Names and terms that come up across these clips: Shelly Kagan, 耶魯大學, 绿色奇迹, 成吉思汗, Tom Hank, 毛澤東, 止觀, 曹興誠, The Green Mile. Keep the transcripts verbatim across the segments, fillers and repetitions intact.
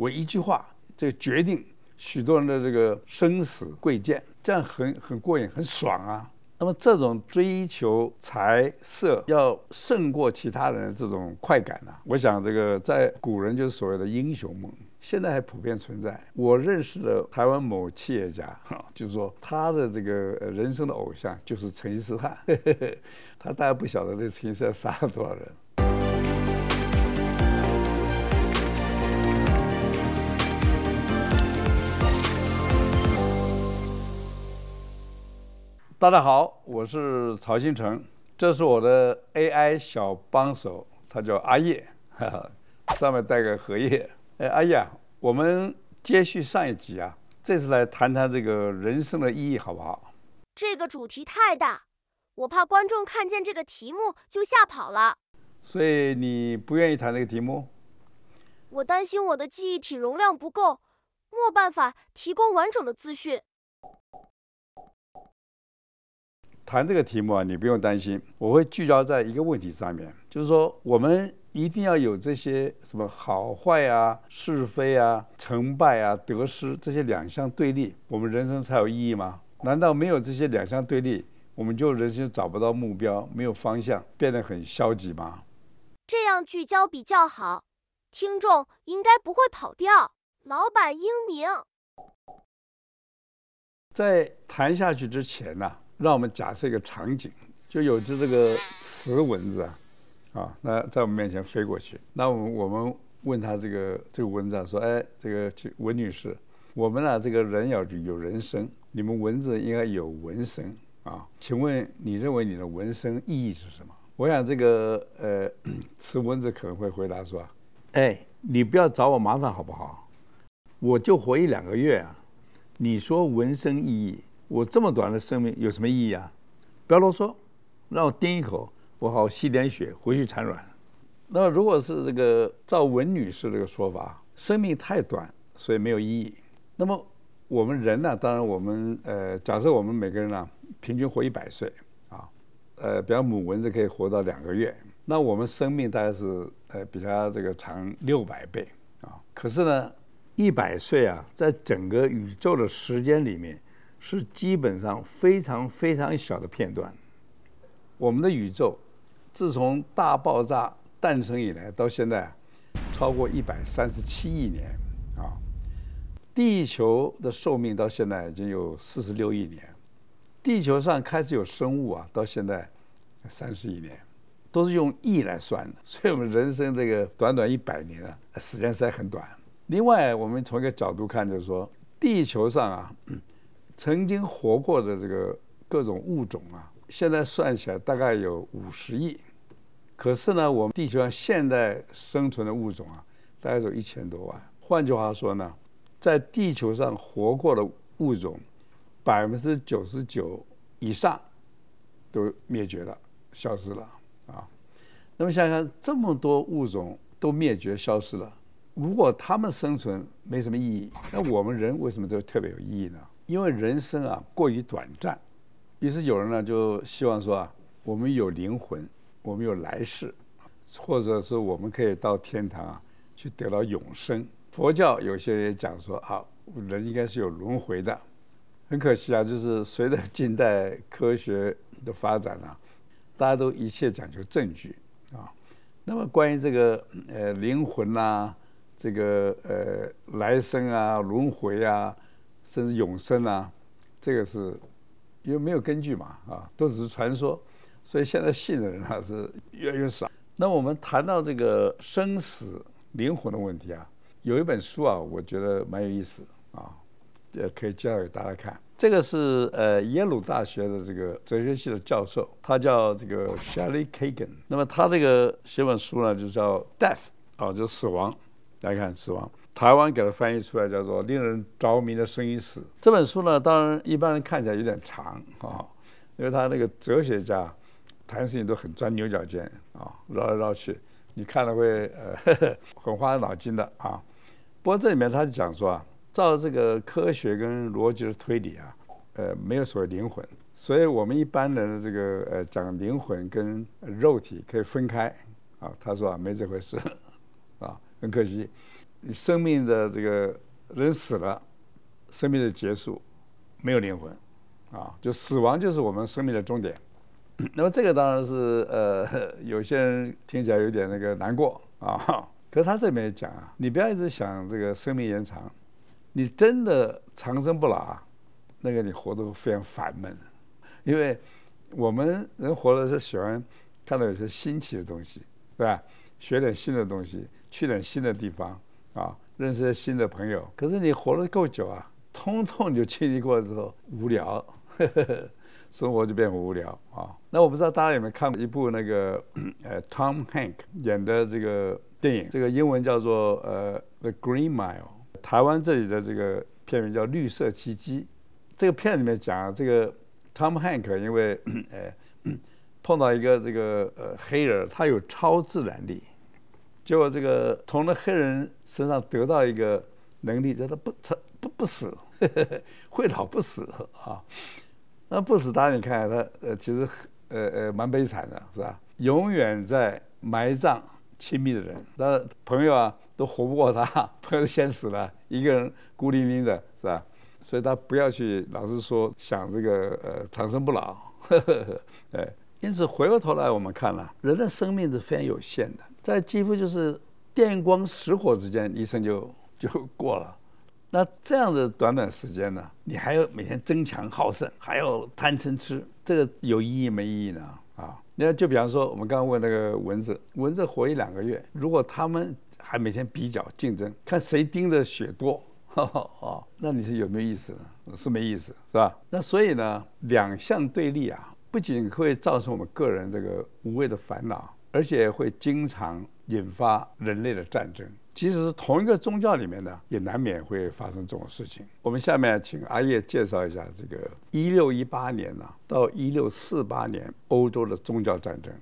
我一句话，这个决定许多人的这个生死贵贱，这样很很过瘾，很爽啊。那么这种追求财色要胜过其他人的这种快感呢、啊，我想这个在古人就是所谓的英雄梦，现在还普遍存在。我认识的台湾某企业家，就是说他的这个人生的偶像就是成吉思汗，呵呵，他大家不晓得这成吉思汗杀了多少人。大家好，我是曹新成，这是我的 A I 小帮手，他叫阿叶，呵呵，上面带个荷叶。哎，阿叶，我们接续上一集啊，这次来谈谈这个人生的意义，好不好？这个主题太大，我怕观众看见这个题目就吓跑了。所以你不愿意谈这个题目？我担心我的记忆体容量不够，没办法提供完整的资讯。谈这个题目啊，你不用担心，我会聚焦在一个问题上面，就是说我们一定要有这些什么好坏啊、是非啊、成败啊、得失，这些两项对立，我们人生才有意义吗？难道没有这些两项对立，我们就人生找不到目标，没有方向，变得很消极吗？这样聚焦比较好，听众应该不会跑掉。老板英明。在谈下去之前呢、啊，让我们假设一个场景，就有只这个雌蚊子啊，啊，那在我们面前飞过去，那我们我们问他这个这个蚊子啊，说，哎，这个文女士，我们啊这个人要有人声，你们蚊子应该有蚊声啊，请问你认为你的蚊声意义是什么？我想这个呃雌蚊子可能会回答说，哎，你不要找我麻烦好不好？我就活一两个月啊，你说蚊声意义？我这么短的生命有什么意义啊？不要啰嗦，让我叮一口，我好吸点血回去产卵。那如果是这个照文女士这个说法，生命太短，所以没有意义。那么我们人呢、啊，当然我们呃，假设我们每个人呢、啊，平均活一百岁啊，呃，比方母蚊子可以活到两个月，那我们生命大概是呃比它这个长六百倍啊。可是呢，一百岁啊，在整个宇宙的时间里面，是基本上非常非常小的片段。我们的宇宙自从大爆炸诞生以来到现在超过一百三十七亿年啊，地球的寿命到现在已经有四十六亿年，地球上开始有生物啊，到现在三十亿年，都是用亿来算的。所以我们人生这个短短一百年啊，时间实在很短。另外，我们从一个角度看，就是说地球上啊，曾经活过的这个各种物种啊，现在算起来大概有五十亿。可是呢，我们地球上现在生存的物种啊，大概有一千多万。换句话说呢，在地球上活过的物种，百分之九十九以上都灭绝了、消失了啊。那么想想，这么多物种都灭绝、消失了，如果它们生存没什么意义，那我们人为什么就特别有意义呢？因为人生啊过于短暂，于是有人呢就希望说啊，我们有灵魂，我们有来世，或者是我们可以到天堂啊去得到永生。佛教有些人讲说啊，人应该是有轮回的。很可惜啊，就是随着近代科学的发展啊，大家都一切讲究证据啊。那么关于这个呃灵魂啊，这个呃来生啊、轮回啊，甚至永生啊，这个是因为没有根据嘛，啊，都只是传说，所以现在信的人啊是越来越少。那我们谈到这个生死、灵魂的问题啊，有一本书啊，我觉得蛮有意思啊，呃，可以介绍给大家看。这个是呃耶鲁大学的这个哲学系的教授，他叫这个 Shelly Kagan。那么他这个写本书呢，就叫 Death 啊，就是死亡。大家看，死亡。台湾给它翻译出来叫做令人着迷的生与死。这本书呢，当然一般人看起来有点长啊，因为他那个哲学家谈事情都很钻牛角尖啊，绕来绕去，你看了会呃呵呵很花脑筋的啊。不过这里面他就讲说啊，照这个科学跟逻辑的推理啊，呃没有所谓灵魂，所以我们一般人的这个呃讲灵魂跟肉体可以分开啊。他说啊，没这回事啊，很可惜。你生命的这个人死了，生命的结束，没有灵魂啊，就死亡就是我们生命的终点。那么这个当然是呃有些人听起来有点那个难过啊，可是他这里面讲啊，你不要一直想这个生命延长，你真的长生不老，那个你活得非常烦闷。因为我们人活的是喜欢看到有些新奇的东西，对吧？学点新的东西，去点新的地方啊，认识新的朋友。可是你活得够久啊，通通你就经历过之后无聊，呵呵，生活就变无聊啊。那我不知道大家有没有看一部那个呃 Tom Hank 演的这个电影，这个英文叫做呃 The Green Mile， 台湾这里的这个片名叫《绿色奇迹》。这个片里面讲这个 Tom Hank 因为呃碰到一个这个呃黑人，他有超自然力，结果这个从那黑人身上得到一个能力，叫他不不不死，呵呵，会老不死啊。那不死他，你看他呃其实呃呃蛮悲惨的，是吧？永远在埋葬亲密的人，他的朋友啊都活不过他，朋友先死了，一个人孤零零的，是吧？所以他不要去老是说想这个呃长生不老，呵呵呵，哎。因此回过头来我们看了，人的生命是非常有限的，在几乎就是电光石火之间一生就就过了。那这样的短短时间呢，你还要每天争强好胜，还要贪嗔痴，这个有意义没意义呢？啊，那就比方说我们刚刚问那个蚊子，蚊子活一两个月，如果他们还每天比较竞争，看谁叮的血多，呵呵，哦，那你是有没有意思呢？是没意思，是吧？那所以呢，两项对立啊，不仅会造成我们个人这个无谓的烦恼，而且会经常引发人类的战争。即使是同一个宗教里面呢，也难免会发生这种事情。我们下面请阿叶介绍一下这个一六一八年呢、啊、到一六四八年欧洲的宗教战争。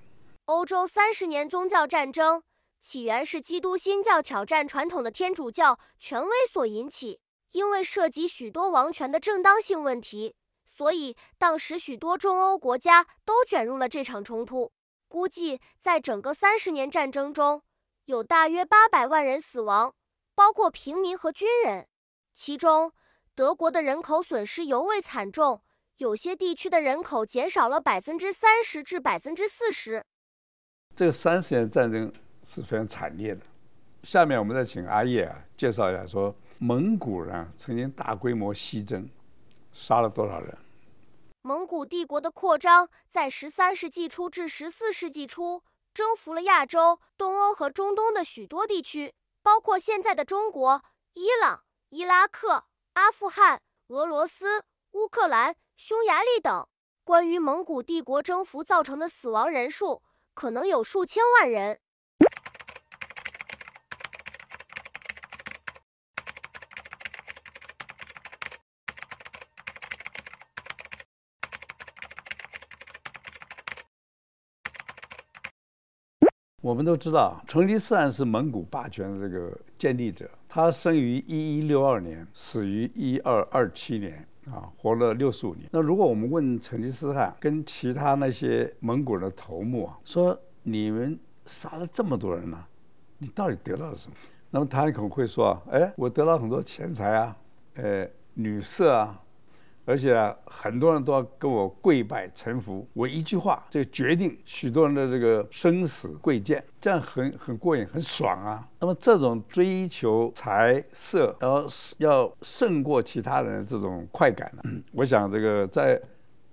欧洲三十年宗教战争起源是基督新教挑战传统的天主教权威所引起，因为涉及许多王权的正当性问题。所以当时许多中欧国家都卷入了这场冲突，估计在整个三十年战争中，有大约八百万人死亡，包括平民和军人。其中，德国的人口损失尤为惨重，有些地区的人口减少了百分之三十至百分之四十。这个三十年战争是非常惨烈的。下面我们再请阿叶啊介绍一下说，说蒙古人、啊、曾经大规模西征，杀了多少人？蒙古帝国的扩张在十三世纪初至十四世纪初征服了亚洲、东欧和中东的许多地区，包括现在的中国、伊朗、伊拉克、阿富汗、俄罗斯、乌克兰、匈牙利等。关于蒙古帝国征服造成的死亡人数，可能有数千万人。我们都知道成吉思汗是蒙古霸权的这个建立者，他生于一一六二年，死于一二二七年啊，活了六十五年。那如果我们问成吉思汗跟其他那些蒙古人的头目啊，说你们杀了这么多人呢、啊、你到底得到了什么？那么他可能会说啊，哎，我得到很多钱财啊，呃女色啊，而且、啊、很多人都要跟我跪拜臣服，我一句话就决定许多人的这个生死贵贱，这样很很过瘾，很爽啊。那么这种追求财色，然后要胜过其他人的这种快感、啊、我想这个在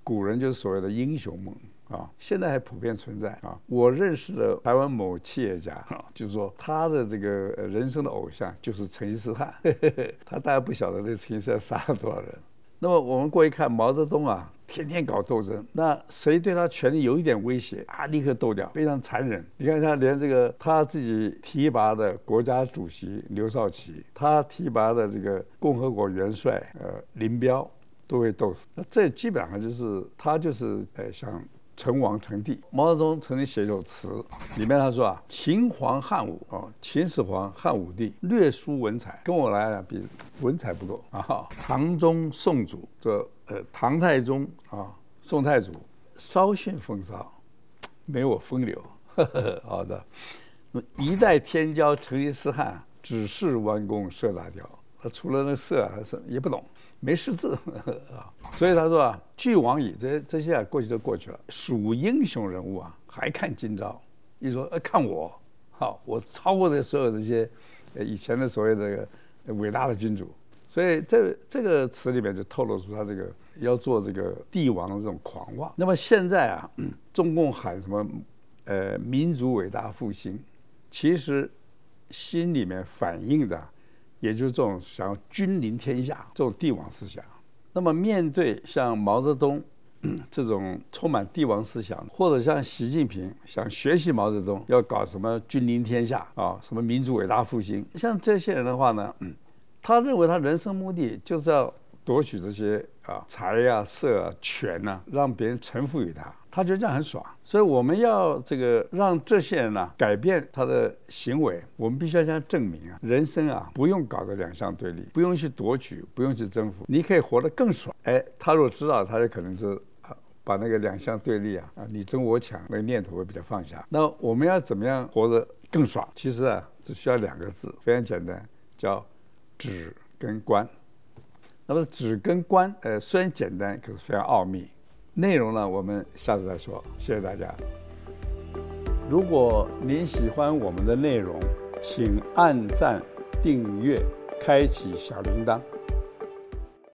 古人就是所谓的英雄梦啊，现在还普遍存在啊。我认识的台湾某企业家、啊、就是说他的这个人生的偶像就是成吉思汗，呵呵，他大家不晓得这成吉思汗杀了多少人。那么我们过一看，毛泽东啊，天天搞斗争，那谁对他权力有一点威胁啊，立刻斗掉，非常残忍。你看他连这个他自己提拔的国家主席刘少奇，他提拔的这个共和国元帅呃林彪都会斗死。那这基本上就是他就是呃想成王成帝。毛泽东曾经写一首词，里面他说啊，秦皇汉武啊、哦，秦始皇汉武帝略输文采，跟我来比文采不够啊。唐宗宋祖，这呃唐太宗啊，宋太祖稍逊风骚，没我风流。呵呵，好的。一代天骄成吉思汗只是弯弓射大雕，他除了那射还是也不懂，没识字啊。所以他说啊，俱往矣，这这些啊过去就过去了。数英雄人物啊，还看今朝。一说呃、啊、看我，好，我超过这所有这些以前的所谓这个伟大的君主。所以这这个词里面就透露出他这个要做这个帝王的这种狂妄。那么现在啊，嗯、中共喊什么呃民族伟大复兴，其实心里面反映的，也就是这种想要君临天下这种帝王思想。那么面对像毛泽东、嗯、这种充满帝王思想，或者像习近平想学习毛泽东要搞什么君临天下啊，什么民族伟大复兴，像这些人的话呢，嗯、他认为他人生目的就是要夺取这些啊财啊色啊权啊，让别人臣服于他，他觉得这样很爽。所以我们要这个让这些人啊改变他的行为，我们必须要向他证明啊，人生啊不用搞得两相对立，不用去夺取，不用去征服，你可以活得更爽。哎，他如果知道，他就可能是把那个两相对立啊啊你争我抢那个念头会比较放下。那我们要怎么样活得更爽？其实啊只需要两个字，非常简单，叫止跟观。那么止跟观，呃虽然简单，可是非常奥秘。内容呢，我们下次再说。谢谢大家。如果您喜欢我们的内容，请按赞、订阅、开启小铃铛。